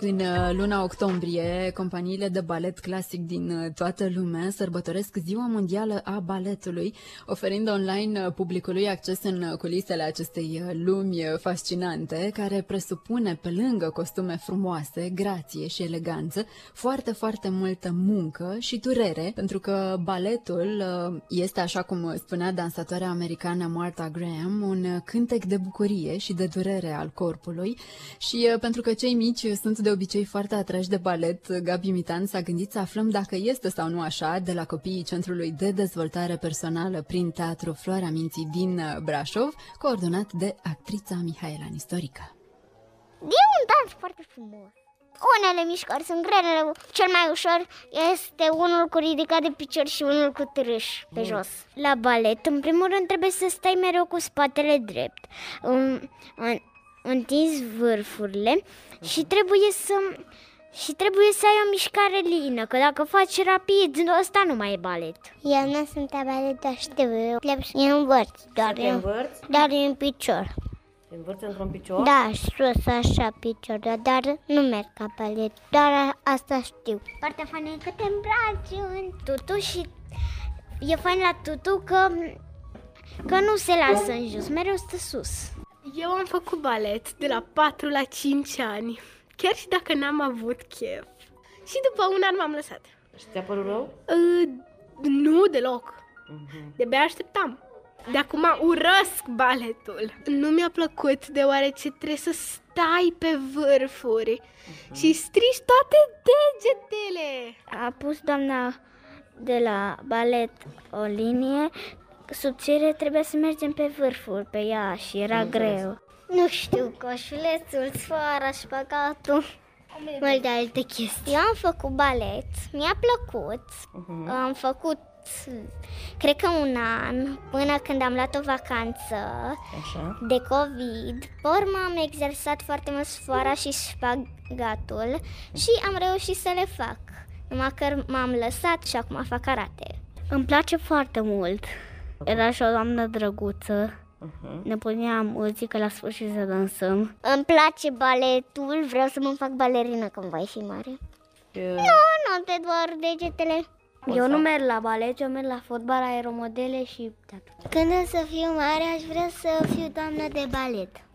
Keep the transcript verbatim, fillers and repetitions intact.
În luna octombrie, companiile de balet clasic din toată lumea sărbătoresc Ziua Mondială a Baletului, oferind online publicului acces în culisele acestei lumi fascinante, care presupune, pe lângă costume frumoase, grație și eleganță, foarte, foarte multă muncă și durere, pentru că baletul este, așa cum spunea dansatoarea americană Martha Graham, un cântec de bucurie și de durere al corpului și pentru că cei mici sunt de de obicei foarte atrași de balet, Gabi Mitan s-a gândit să aflăm dacă este sau nu așa de la copiii Centrului de Dezvoltare Personală prin Teatru Floarea Minții din Brașov, coordonat de actrița Mihaela Nistorică. E un dans foarte frumos. Unele mișcări sunt grele, cel mai ușor este unul cu ridicat de picior și unul cu târâș pe jos. La balet, în primul rând, trebuie să stai mereu cu spatele drept, în, în, întins vârfurile și trebuie să și trebuie să ai o mișcare lină, că dacă faci rapid, ăsta nu mai e balet. Eu nu sunt la balet, dar știu, eu plec învârți, doar în, dar în picior. Te învârți într-un picior? Da, sus, așa, piciorul, dar nu merg ca balet, doar asta știu. Partea faină e că te îmbraci în tutu și e fain la tutu că, că nu se lasă în jos, mereu stă sus. Eu am făcut balet de la patru la cinci ani, chiar și dacă n-am avut chef. Și după un an m-am lăsat. Și ți-a părut rău? Uh, nu, deloc. Uh-huh. De-abia așteptam. De acum urăsc baletul. Nu mi-a plăcut deoarece trebuie să stai pe vârfuri uh-huh. și strici toate degetele. A pus doamna de la balet o linie subțire, trebuia să mergem pe vârful, pe ea și era nu greu. Înțeles. Nu știu, coșulețul, sfoara, șpagatul, multe alte chestii. Eu am făcut balet, mi-a plăcut, uh-huh. am făcut, cred că un an, până când am luat o vacanță Așa. de COVID. Pe urmă am exersat foarte mult sfoara și șpagatul și am reușit să le fac, numai că m-am lăsat și acum fac karate. Îmi place foarte mult. Era și o doamnă drăguță, uh-huh. ne punea muzică la sfârșit să dansăm. Îmi place baletul, vreau să mă fac balerină când voi fi mare. Yeah. Nu, nu te doar degetele. Eu nu merg la balet, eu merg la fotbal, aeromodele și teatru. Când o să fiu mare, aș vrea să fiu doamnă de balet.